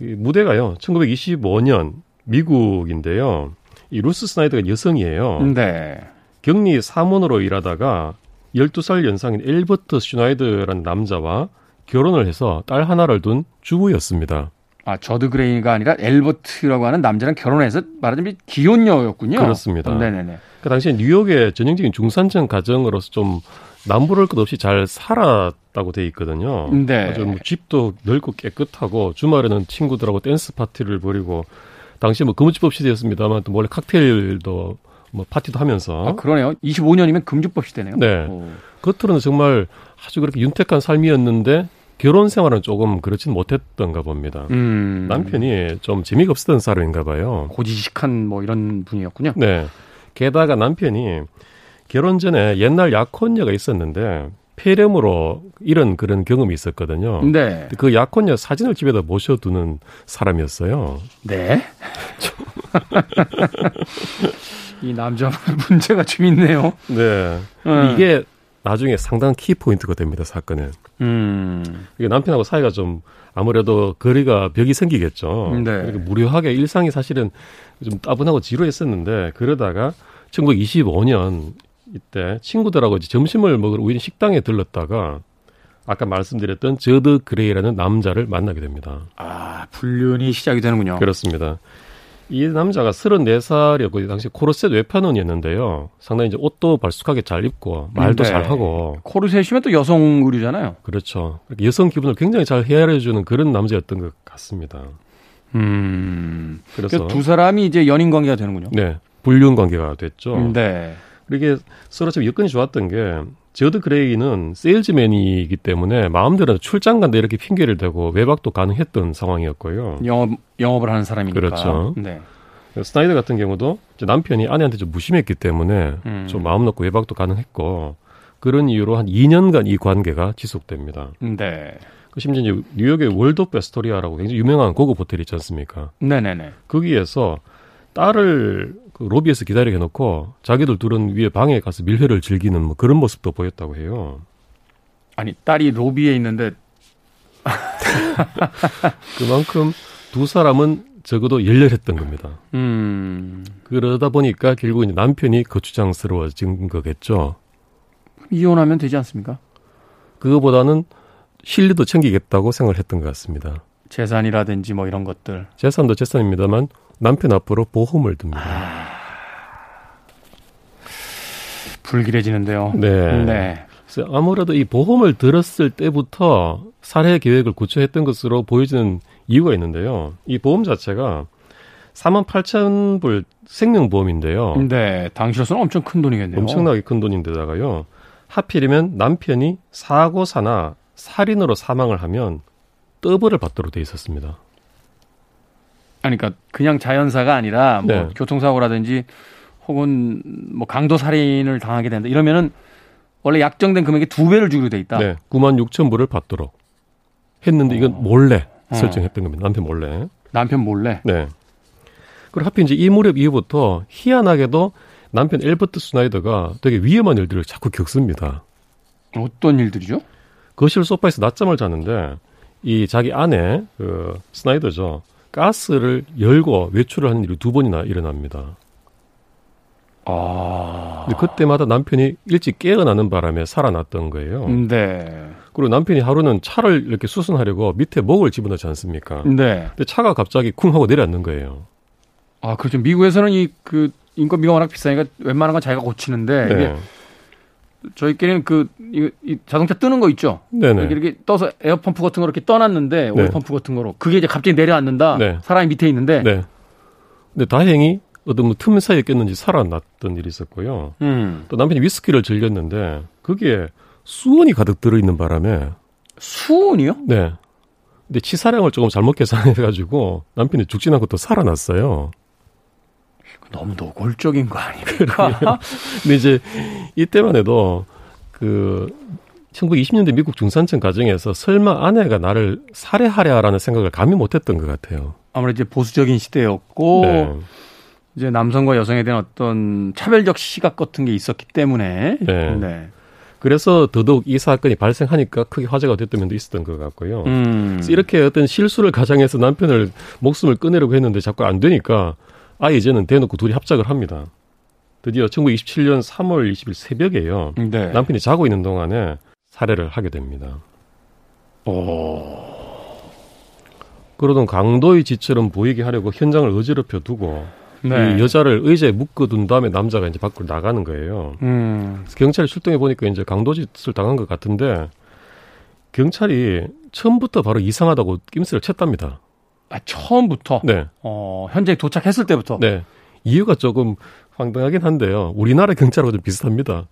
이 무대가요. 천구백이십오 년 미국인데요. 이 루스 스나이더가 여성이에요. 네. 격리 사무원으로 일하다가 열두 살 연상인 엘버트 슈나이더라는 남자와 결혼을 해서 딸 하나를 둔 주부였습니다. 아, 저드 그레이가 아니라 엘버트라고 하는 남자랑 결혼해서 말하자면 기혼녀였군요. 그렇습니다. 네네네. 그 당시에 뉴욕의 전형적인 중산층 가정으로서 좀 남부를 것 없이 잘 살았다고 돼 있거든요. 네. 아주 뭐 집도 넓고 깨끗하고 주말에는 친구들하고 댄스 파티를 벌이고 당시 뭐 금지법 시대였습니다만 또 원래 칵테일도 뭐 파티도 하면서. 아, 그러네요. 이십오 년이면 금주법 시대네요. 네. 오. 겉으로는 정말 아주 그렇게 윤택한 삶이었는데 결혼 생활은 조금 그렇진 못했던가 봅니다. 음. 남편이 좀 재미가 없었던 사람인가 봐요. 고지식한 뭐 이런 분이었군요. 네. 게다가 남편이 결혼 전에 옛날 약혼녀가 있었는데 폐렴으로 이런 그런 경험이 있었거든요. 네. 그 약혼녀 사진을 집에다 모셔두는 사람이었어요. 네. 이 남자 문제가 좀 있네요. 네. 음. 이게 나중에 상당한 키포인트가 됩니다, 사건은. 음. 이게 남편하고 사이가 좀 아무래도 거리가 벽이 생기겠죠. 네. 그러니까 무료하게 일상이 사실은 좀 따분하고 지루했었는데 그러다가 천구백이십오 년 이때 친구들하고 이제 점심을 먹으러 우연히 식당에 들렀다가 아까 말씀드렸던 저드 그레이라는 남자를 만나게 됩니다. 아, 불륜이 시작이 되는군요. 그렇습니다. 이 남자가 서른네 살이었고 당시 코르셋 외판원이었는데요. 상당히 이제 옷도 발숙하게 잘 입고 말도 네. 잘하고. 코르셋이면 또 여성 의류잖아요. 그렇죠. 여성 기분을 굉장히 잘 헤아려주는 그런 남자였던 것 같습니다. 음. 그래서 그러니까 두 사람이 이제 연인 관계가 되는군요. 네, 불륜 관계가 됐죠. 네. 그게 서로 참 여건이 좋았던 게 저드 그레이는 세일즈맨이기 때문에 마음대로 출장 간다 이렇게 핑계를 대고 외박도 가능했던 상황이었고요. 영업, 영업을 하는 사람이니까. 그렇죠. 네. 스나이더 같은 경우도 이제 남편이 아내한테 좀 무심했기 때문에 음. 좀 마음 놓고 외박도 가능했고 그런 이유로 한 이 년간 이 관계가 지속됩니다. 네. 심지어 이제 뉴욕의 월드오프 에스토리아라고 굉장히 유명한 고급 호텔이 있지 않습니까? 네네네. 거기에서 딸을 그 로비에서 기다리게 해놓고 자기들 둘은 위에 방에 가서 밀회를 즐기는 뭐 그런 모습도 보였다고 해요. 아니 딸이 로비에 있는데 그만큼 두 사람은 적어도 열렬했던 겁니다. 음. 그러다 보니까 결국 이제 남편이 거추장스러워진 거겠죠. 이혼하면 되지 않습니까? 그거보다는 실리도 챙기겠다고 생각을 했던 것 같습니다. 재산이라든지 뭐 이런 것들. 재산도 재산입니다만 남편 앞으로 보험을 듭니다. 아... 불길해지는데요. 네. 네. 그래서 아무래도 이 보험을 들었을 때부터 살해 계획을 고쳐했던 것으로 보여지는 이유가 있는데요. 이 보험 자체가 사만 팔천 불 생명보험인데요. 네. 당시로서는 엄청 큰 돈이겠네요. 엄청나게 큰 돈인데다가요. 하필이면 남편이 사고사나 살인으로 사망을 하면 더블을 받도록 돼 있었습니다. 그러니까 그냥 자연사가 아니라 뭐 네. 교통사고라든지 혹은 뭐 강도 살인을 당하게 된다. 이러면은 원래 약정된 금액의 두 배를 주기로 돼 있다. 네, 구만 육천 불을 받도록 했는데 이건 몰래 어. 설정했던 겁니다. 남편 몰래. 남편 몰래. 네. 그리고 하필 이제 이 무렵 이후부터 희한하게도 남편 엘버트 스나이더가 되게 위험한 일들을 자꾸 겪습니다. 어떤 일들이죠? 거실 소파에서 낮잠을 자는데 이 자기 아내 그 스나이더죠. 가스를 열고 외출을 하는 일이 두 번이나 일어납니다. 아. 근데 그때마다 남편이 일찍 깨어나는 바람에 살아났던 거예요. 네. 그리고 남편이 하루는 차를 이렇게 수선하려고 밑에 목을 집어넣지 않습니까? 네. 근데 차가 갑자기 쿵 하고 내려앉는 거예요. 아, 그렇죠. 미국에서는 이 그 인건비가 워낙 비싸니까 웬만한 건 자기가 고치는데 네. 이게 저희끼리는 그 이, 이 자동차 뜨는 거 있죠. 네네. 이렇게 떠서 에어펌프 같은 거 이렇게 떠놨는데 네. 오일펌프 같은 거로 그게 이제 갑자기 내려앉는다. 네. 사람이 밑에 있는데. 네. 근데 다행히 어떤 뭐 틈 사이에 꼈는지 살아났던 일이 있었고요. 음. 또 남편이 위스키를 즐겼는데 거기에 수은이 가득 들어있는 바람에. 수은이요? 네. 근데 치사량을 조금 잘못 계산해가지고 남편이 죽진 않고 또 살아났어요. 너무 노골적인 거 아닙니까? 근데 이제 이때만 해도 그 천구백이십 년대 미국 중산층 가정에서 설마 아내가 나를 살해하랴라는 생각을 감히 못했던 것 같아요. 아무래도 이제 보수적인 시대였고 네. 이제 남성과 여성에 대한 어떤 차별적 시각 같은 게 있었기 때문에 네. 네. 그래서 더더욱 이 사건이 발생하니까 크게 화제가 됐던 면도 있었던 것 같고요. 음. 그래서 이렇게 어떤 실수를 가장해서 남편을 목숨을 끊으려고 했는데 자꾸 안 되니까 아예 이제는 대놓고 둘이 합작을 합니다. 드디어 천구백이십칠 년 삼월 이십일 새벽에요. 네. 남편이 자고 있는 동안에 살해를 하게 됩니다. 오. 그러던 강도의 짓처럼 보이게 하려고 현장을 어지럽혀 두고 네. 이 여자를 의자에 묶어둔 다음에 남자가 이제 밖으로 나가는 거예요. 음. 그래서 경찰이 출동해 보니까 이제 강도짓을 당한 것 같은데 경찰이 처음부터 바로 이상하다고 낌새를 챘답니다. 아, 처음부터? 네. 어, 현장에 도착했을 때부터? 네. 이유가 조금 황당하긴 한데요. 우리나라 경찰하고 좀 비슷합니다.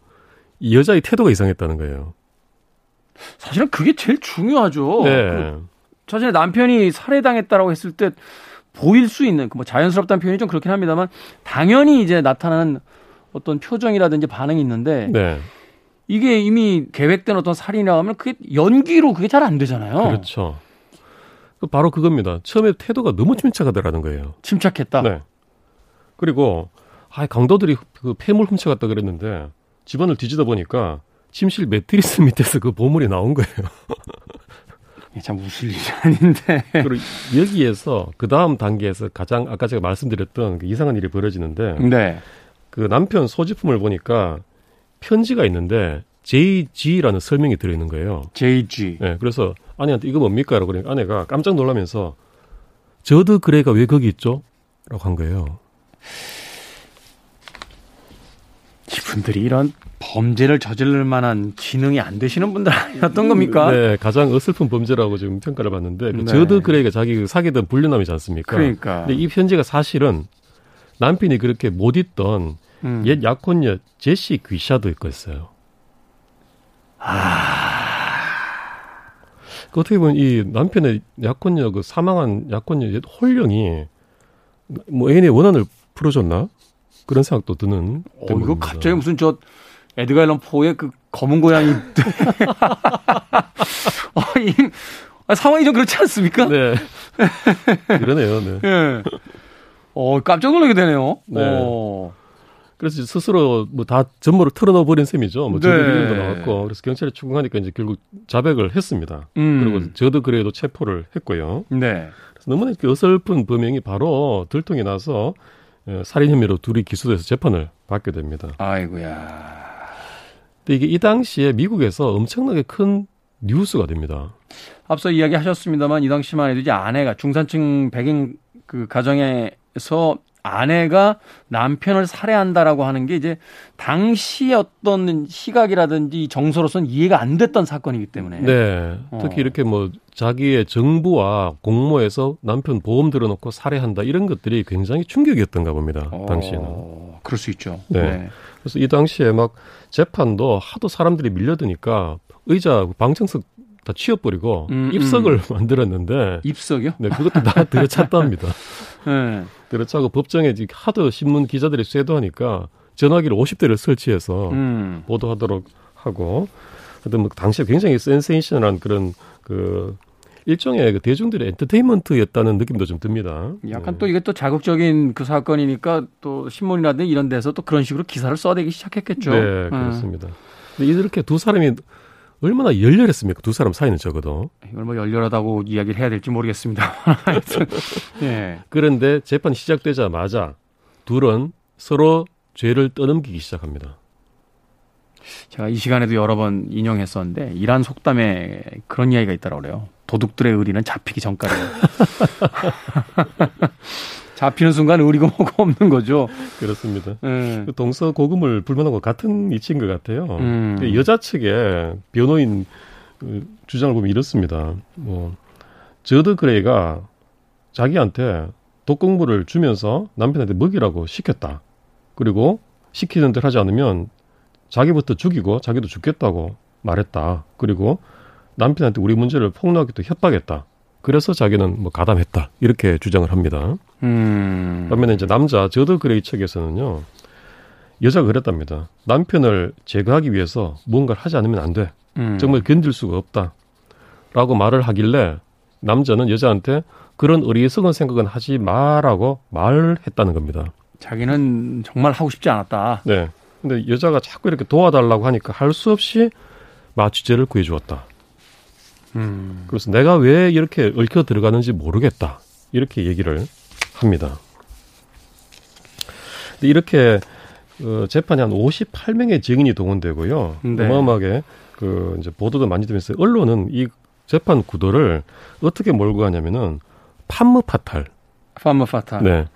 이 여자의 태도가 이상했다는 거예요. 사실은 그게 제일 중요하죠. 네. 그, 자신의 남편이 살해당했다라고 했을 때 보일 수 있는, 뭐 자연스럽다는 표현이 좀 그렇긴 합니다만, 당연히 이제 나타나는 어떤 표정이라든지 반응이 있는데, 네. 이게 이미 계획된 어떤 살인이라고 하면 그게 연기로 그게 잘 안 되잖아요. 그렇죠. 바로 그겁니다. 처음에 태도가 너무 침착하더라는 거예요. 침착했다? 네. 그리고, 아, 강도들이 그 폐물 훔쳐갔다 그랬는데, 집안을 뒤지다 보니까, 침실 매트리스 밑에서 그 보물이 나온 거예요. 참 웃을 일이 아닌데. 그리고 여기에서 그 다음 단계에서 가장 아까 제가 말씀드렸던 그 이상한 일이 벌어지는데 네. 그 남편 소지품을 보니까 편지가 있는데 제이지라는 설명이 들어있는 거예요. 제이지. 네, 그래서 아내한테 이거 뭡니까? 라고 그러니까 아내가 깜짝 놀라면서 저드 그레이가 왜 거기 있죠? 라고 한 거예요. 이분들이 이런 범죄를 저지를 만한 지능이 안 되시는 분들 아니었던 겁니까? 네, 가장 어설픈 범죄라고 지금 평가를 받는데 네. 저드 그레이가 자기 사귀던 불륜남이지 않습니까? 그러니까. 근데 이 편지가 사실은 남편이 그렇게 못 있던 음. 옛 약혼녀 제시 귀샤도 있었어요. 아. 그 어떻게 보면 이 남편의 약혼녀 그 사망한 약혼녀 옛 홀령이 뭐 애인의 원한을 풀어줬나? 그런 생각도 드는. 어, 이거 갑자기 무슨 저 에드가 앨런 포의 그 검은 고양이. 어, 이, 아, 상황이 좀 그렇지 않습니까? 네. 그러네요. 네. 네. 어, 깜짝 놀라게 되네요. 네. 어. 그래서 스스로 뭐 다 전모를 털어넣어 버린 셈이죠. 뭐 저도 이름도 네. 나왔고. 그래서 경찰에 추궁하니까 이제 결국 자백을 했습니다. 음. 그리고 저도 그래도 체포를 했고요. 네. 그래서 너무나 어설픈 범행이 바로 들통이 나서. 살인 혐의로 둘이 기소돼서 재판을 받게 됩니다. 아이고야. 근데 이게 이 당시에 미국에서 엄청나게 큰 뉴스가 됩니다. 앞서 이야기하셨습니다만 이 당시만 해도 이제 아내가 중산층 백인 그 가정에서 아내가 남편을 살해한다라고 하는 게 이제 당시의 어떤 시각이라든지 정서로서는 이해가 안 됐던 사건이기 때문에. 네. 특히 어. 이렇게 뭐 자기의 정부와 공모해서 남편 보험 들어놓고 살해한다 이런 것들이 굉장히 충격이었던가 봅니다. 어. 당시에는. 그럴 수 있죠. 네. 네. 그래서 이 당시에 막 재판도 하도 사람들이 밀려드니까 의자 방청석 다 치워버리고 음, 입석을 음. 만들었는데. 입석이요? 네, 그것도 다 들어찼답니다. 네. 들어차고 법정에 하도 신문 기자들이 쇄도하니까 전화기를 오십 대를 설치해서 음. 보도하도록 하고 하여튼 뭐 당시에 굉장히 센세이션한 그런 그 일종의 그 대중들의 엔터테인먼트였다는 느낌도 좀 듭니다. 약간 네. 또 이게 또 자극적인 그 사건이니까 또 신문이라든지 이런 데서 또 그런 식으로 기사를 써대기 시작했겠죠. 네, 그렇습니다. 음. 근데 이렇게 두 사람이 얼마나 열렬했습니까? 두 사람 사이는 적어도. 이걸 뭐 열렬하다고 이야기를 해야 될지 모르겠습니다. 하여튼. 예. 그런데 재판 시작되자마자 둘은 서로 죄를 떠넘기기 시작합니다. 제가 이 시간에도 여러 번 인용했었는데 이란 속담에 그런 이야기가 있다고 그래요. 도둑들의 의리는 잡히기 전까지. 잡히는 순간 의리고 뭐고 없는 거죠. 그렇습니다. 네. 동서 고금을 불문하고 같은 위치인 것 같아요. 음. 여자 측의 변호인 주장을 보면 이렇습니다. 뭐 저드 그레이가 자기한테 독극물을 주면서 남편한테 먹이라고 시켰다. 그리고 시키는 대로 하지 않으면 자기부터 죽이고 자기도 죽겠다고 말했다. 그리고 남편한테 우리 문제를 폭로하기도 협박했다. 그래서 자기는 뭐 가담했다. 이렇게 주장을 합니다. 음. 반면에 이제 남자 저드 그레이 측에서는요. 여자가 그랬답니다. 남편을 제거하기 위해서 무언가를 하지 않으면 안 돼. 음. 정말 견딜 수가 없다. 라고 말을 하길래 남자는 여자한테 그런 어리석은 생각은 하지 마라고 말을 했다는 겁니다. 자기는 정말 하고 싶지 않았다. 네. 근데 여자가 자꾸 이렇게 도와달라고 하니까 할 수 없이 마취제를 구해주었다. 음. 그래서 내가 왜 이렇게 얽혀 들어가는지 모르겠다. 이렇게 얘기를 합니다. 근데 이렇게 어, 재판에 한 오십팔 명의 증인이 동원되고요. 네. 어마어마하게 그 이제 보도도 많이 되면서 언론은 이 재판 구도를 어떻게 몰고 가냐면은 판무파탈. 판무파탈. 네.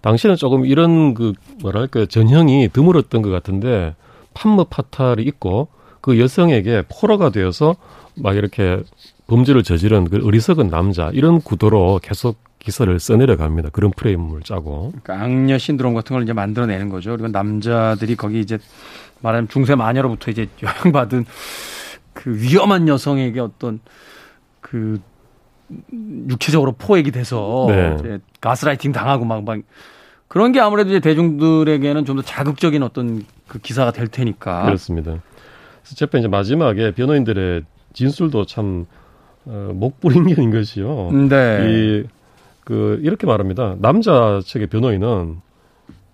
당시에는 조금 이런 그 뭐랄까 전형이 드물었던 것 같은데 판무파탈이 있고 그 여성에게 포로가 되어서 막 이렇게 범죄를 저지른 그 어리석은 남자 이런 구도로 계속 기사를 써내려갑니다. 그런 프레임을 짜고. 그러니까 악녀 신드롬 같은 걸 이제 만들어내는 거죠. 그리고 남자들이 거기 이제 말하면 중세 마녀로부터 이제 영향받은 그 위험한 여성에게 어떤 그 육체적으로 포획이 돼서 네. 이제 가스라이팅 당하고 막, 막 그런 게 아무래도 이제 대중들에게는 좀 더 자극적인 어떤 그 기사가 될 테니까. 그렇습니다. 재판 이제 마지막에 변호인들의 진술도 참 어, 목부림인 것이요. 네. 이, 그 이렇게 말합니다. 남자 측의 변호인은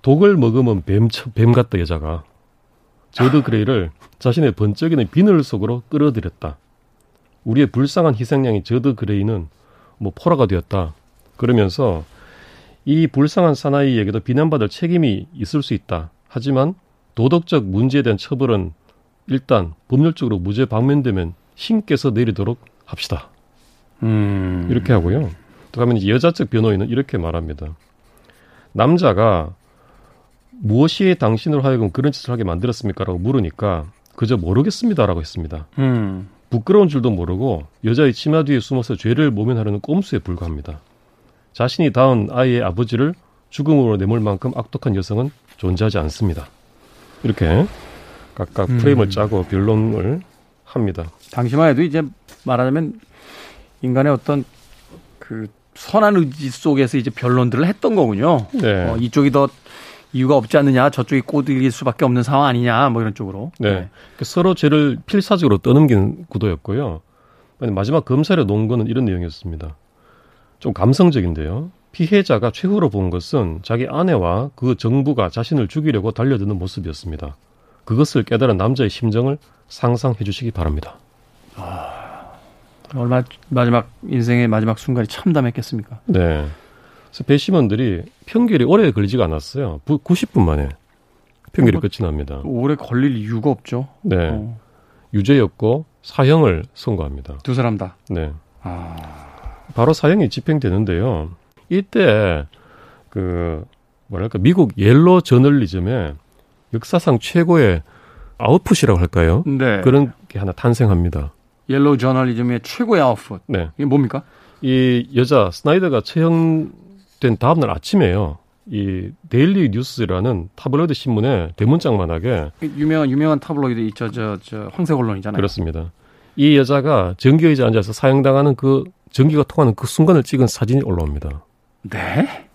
독을 먹으면 뱀, 뱀 같다 여자가. 저드 그레이를 자신의 번쩍이는 비늘 속으로 끌어들였다. 우리의 불쌍한 희생양이 저드 그레이는 뭐 포로가 되었다. 그러면서 이 불쌍한 사나이에게도 비난받을 책임이 있을 수 있다. 하지만 도덕적 문제에 대한 처벌은 일단 법률적으로 무죄 방면되면 신께서 내리도록 합시다. 음. 이렇게 하고요. 또 가면 여자 측 변호인은 이렇게 말합니다. 남자가 무엇이 당신으로 하여금 그런 짓을 하게 만들었습니까? 라고 물으니까 그저 모르겠습니다라고 했습니다. 음. 부끄러운 줄도 모르고 여자의 치마 뒤에 숨어서 죄를 모면하려는 꼼수에 불과합니다. 자신이 낳은 아이의 아버지를 죽음으로 내몰 만큼 악독한 여성은 존재하지 않습니다. 이렇게 각각 음. 프레임을 짜고 변론을 합니다. 당시만 해도 이제 말하자면 인간의 어떤 그 선한 의지 속에서 이제 변론들을 했던 거군요. 네. 어, 이쪽이 더 이유가 없지 않느냐, 저쪽이 꼬들릴 수밖에 없는 상황 아니냐, 뭐 이런 쪽으로. 네. 네. 서로 죄를 필사적으로 떠넘기는 구도였고요. 마지막 검찰의 논거는 이런 내용이었습니다. 좀 감성적인데요. 피해자가 최후로 본 것은 자기 아내와 그 정부가 자신을 죽이려고 달려드는 모습이었습니다. 그것을 깨달은 남자의 심정을 상상해 주시기 바랍니다. 아, 얼마 마지막 인생의 마지막 순간이 참담했겠습니까? 네. 그래서 배심원들이 평결이 오래 걸리지가 않았어요. 구십 분 만에 평결이 끝이 납니다. 오래 걸릴 이유가 없죠. 네. 어. 유죄였고 사형을 선고합니다. 두 사람 다. 네. 아. 바로 사형이 집행되는데요. 이때 그 뭐랄까 미국 옐로 저널리즘의 역사상 최고의 아웃풋이라고 할까요? 네. 그런 게 하나 탄생합니다. 옐로 저널리즘의 최고의 아웃풋. 네. 이게 뭡니까? 이 여자 스나이더가 처형 된 다음 날 아침에요. 이 데일리 뉴스라는 타블로이드 신문에 대문짝만하게 유명한 유명한 타블로이드 있죠. 저, 저 황색 언론이잖아요. 그렇습니다. 이 여자가 전기의자에 앉아서 사형당하는 그 전기가 통하는 그 순간을 찍은 사진이 올라옵니다. 네?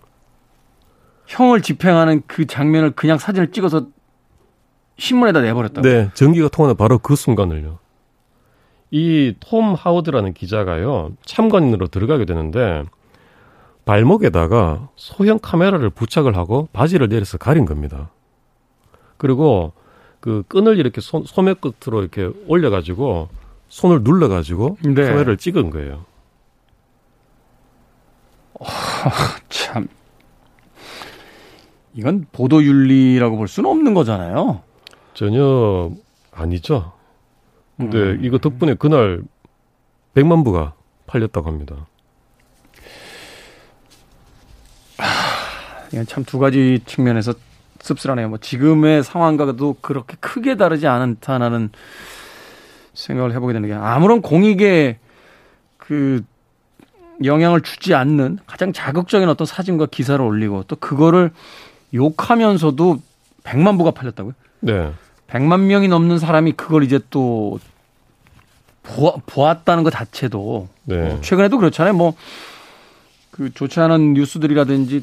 형을 집행하는 그 장면을 그냥 사진을 찍어서 신문에다 내버렸다고? 네. 전기가 통하는 바로 그 순간을요. 이 톰 하워드라는 기자가요. 참관인으로 들어가게 되는데 발목에다가 소형 카메라를 부착을 하고 바지를 내려서 가린 겁니다. 그리고 그 끈을 이렇게 소, 소매 끝으로 이렇게 올려가지고 손을 눌러가지고 네. 소매를 찍은 거예요. 어, 참. 이건 보도윤리라고 볼 수는 없는 거잖아요. 전혀 아니죠. 근데 음. 이거 덕분에 그날 백만 부가 팔렸다고 합니다. 참 두 가지 측면에서 씁쓸하네요. 뭐 지금의 상황과도 그렇게 크게 다르지 않다라는 생각을 해보게 되는 게, 아무런 공익에 그 영향을 주지 않는 가장 자극적인 어떤 사진과 기사를 올리고 또 그거를 욕하면서도 백만 부가 팔렸다고요? 네. 백만 명이 넘는 사람이 그걸 이제 또 보아, 보았다는 것 자체도 네. 뭐 최근에도 그렇잖아요. 뭐 그 좋지 않은 뉴스들이라든지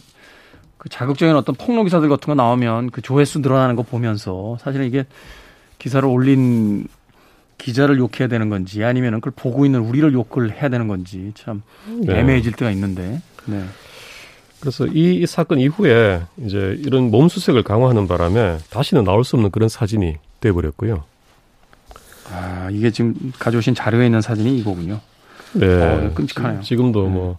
그 자극적인 어떤 폭로 기사들 같은 거 나오면 그 조회수 늘어나는 거 보면서 사실은 이게 기사를 올린 기자를 욕해야 되는 건지 아니면 그걸 보고 있는 우리를 욕을 해야 되는 건지 참 애매해질 때가 있는데. 네. 그래서 이, 이 사건 이후에 이제 이런 몸수색을 강화하는 바람에 다시는 나올 수 없는 그런 사진이 돼버렸고요. 아, 이게 지금 가져오신 자료에 있는 사진이 이거군요. 네. 어, 끔찍하네요. 지금도 네. 뭐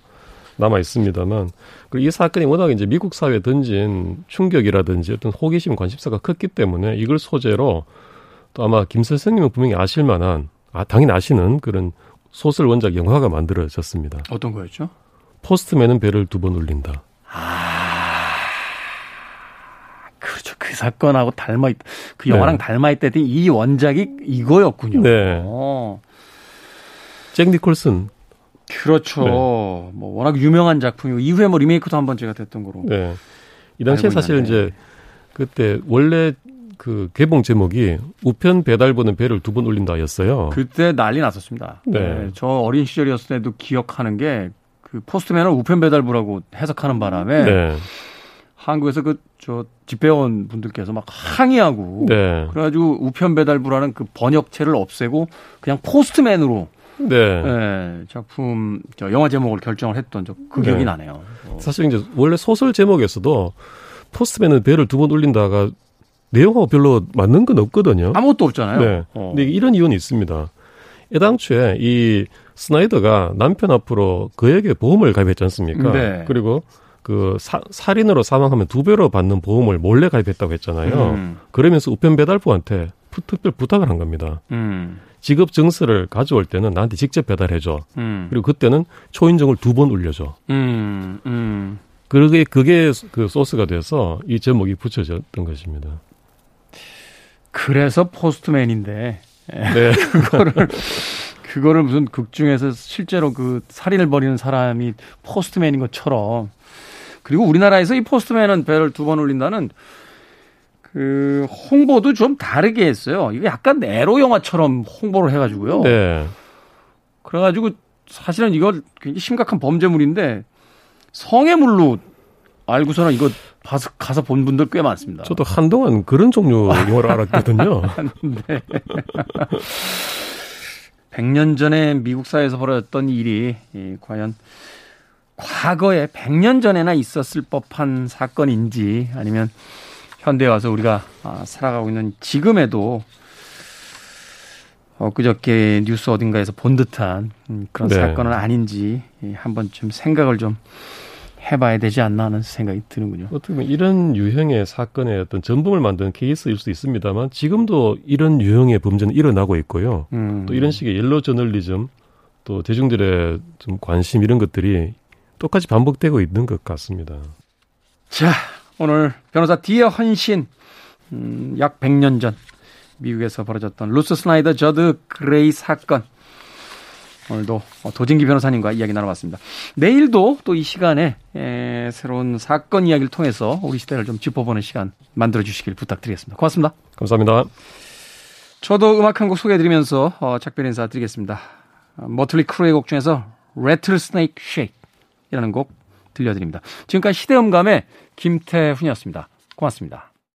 남아 있습니다만, 그리고 이 사건이 워낙 이제 미국 사회에 던진 충격이라든지 어떤 호기심, 관심사가 컸기 때문에 이걸 소재로 또 아마 김 선생님은 분명히 아실 만한, 아, 당연히 아시는 그런 소설 원작 영화가 만들어졌습니다. 어떤 거였죠? 포스트맨은 벨을 두 번 울린다. 아, 그렇죠. 그 사건하고 닮아 있, 그 영화랑 네. 닮아 있다 했더니 이 원작이 이거였군요. 네. 오. 잭 니콜슨. 그렇죠. 네. 뭐 워낙 유명한 작품이고 이후에 뭐 리메이크도 한 번 제가 됐던 거로. 네. 이 당시에 사실 이제 그때 원래 그 개봉 제목이 우편 배달보는 배를 두 번 울린다였어요. 그때 난리 났었습니다. 네. 네. 저 어린 시절이었을 때도 기억하는 게 그 포스트맨을 우편 배달부라고 해석하는 바람에 네. 한국에서 그 저 집배원 분들께서 막 항의하고 네. 그래가지고 우편 배달부라는 그 번역체를 없애고 그냥 포스트맨으로. 네. 네. 작품, 저 영화 제목을 결정을 했던 저 그 기억이 네. 나네요. 어. 사실 이제 원래 소설 제목에서도 포스트맨은 벨을 두 번 울린다가 내용하고 별로 맞는 건 없거든요. 아무것도 없잖아요. 네. 어. 근데 이런 이유는 있습니다. 애당초에 이 스나이더가 남편 앞으로 그에게 보험을 가입했지 않습니까? 네. 그리고 그 사, 살인으로 사망하면 두 배로 받는 보험을 몰래 가입했다고 했잖아요. 음. 그러면서 우편 배달부한테 특별 부탁을 한 겁니다. 음. 직업 증서를 가져올 때는 나한테 직접 배달해줘. 음. 그리고 그때는 초인종을 두 번 울려줘. 음. 음. 그게, 그게 그 소스가 돼서 이 제목이 붙여졌던 것입니다. 그래서 포스트맨인데. 네. 그거를, 그거를 무슨 극 중에서 실제로 그 살인을 벌이는 사람이 포스트맨인 것처럼. 그리고 우리나라에서 이 포스트맨은 배를 두 번 울린다는 그 홍보도 좀 다르게 했어요. 이거 약간 에로 영화처럼 홍보를 해가지고요. 네. 그래가지고 사실은 이걸 굉장히 심각한 범죄물인데 성애물로 알고서는 이거 봐서 가서 본 분들 꽤 많습니다. 저도 한동안 그런 종류 영화를 알았거든요. 네. 백 년 전에 미국 사회에서 벌어졌던 일이 과연 과거에 백 년 전에나 있었을 법한 사건인지 아니면 현대에 와서 우리가 살아가고 있는 지금에도 엊그저께 뉴스 어딘가에서 본 듯한 그런 네. 사건은 아닌지 한 번쯤 생각을 좀 해봐야 되지 않나 하는 생각이 드는군요. 어떻게 보면 이런 유형의 사건의 어떤 전범을 만드는 케이스일 수도 있습니다만 지금도 이런 유형의 범죄는 일어나고 있고요. 음. 또 이런 식의 옐로 저널리즘, 또 대중들의 좀 관심 이런 것들이 똑같이 반복되고 있는 것 같습니다. 자. 오늘 변호사 D의 헌신, 음, 약 백 년 전 미국에서 벌어졌던 루스 스나이더 저드 그레이 사건, 오늘도 도진기 변호사님과 이야기 나눠봤습니다. 내일도 또 이 시간에 에, 새로운 사건 이야기를 통해서 우리 시대를 좀 짚어보는 시간 만들어주시길 부탁드리겠습니다. 고맙습니다. 감사합니다. 저도 음악 한 곡 소개해드리면서 어, 작별 인사 드리겠습니다. 머틀리 크루의 곡 중에서 Rattle Snake Shake이라는 곡 들려드립니다. 지금까지 시대음감의 김태훈이었습니다. 고맙습니다.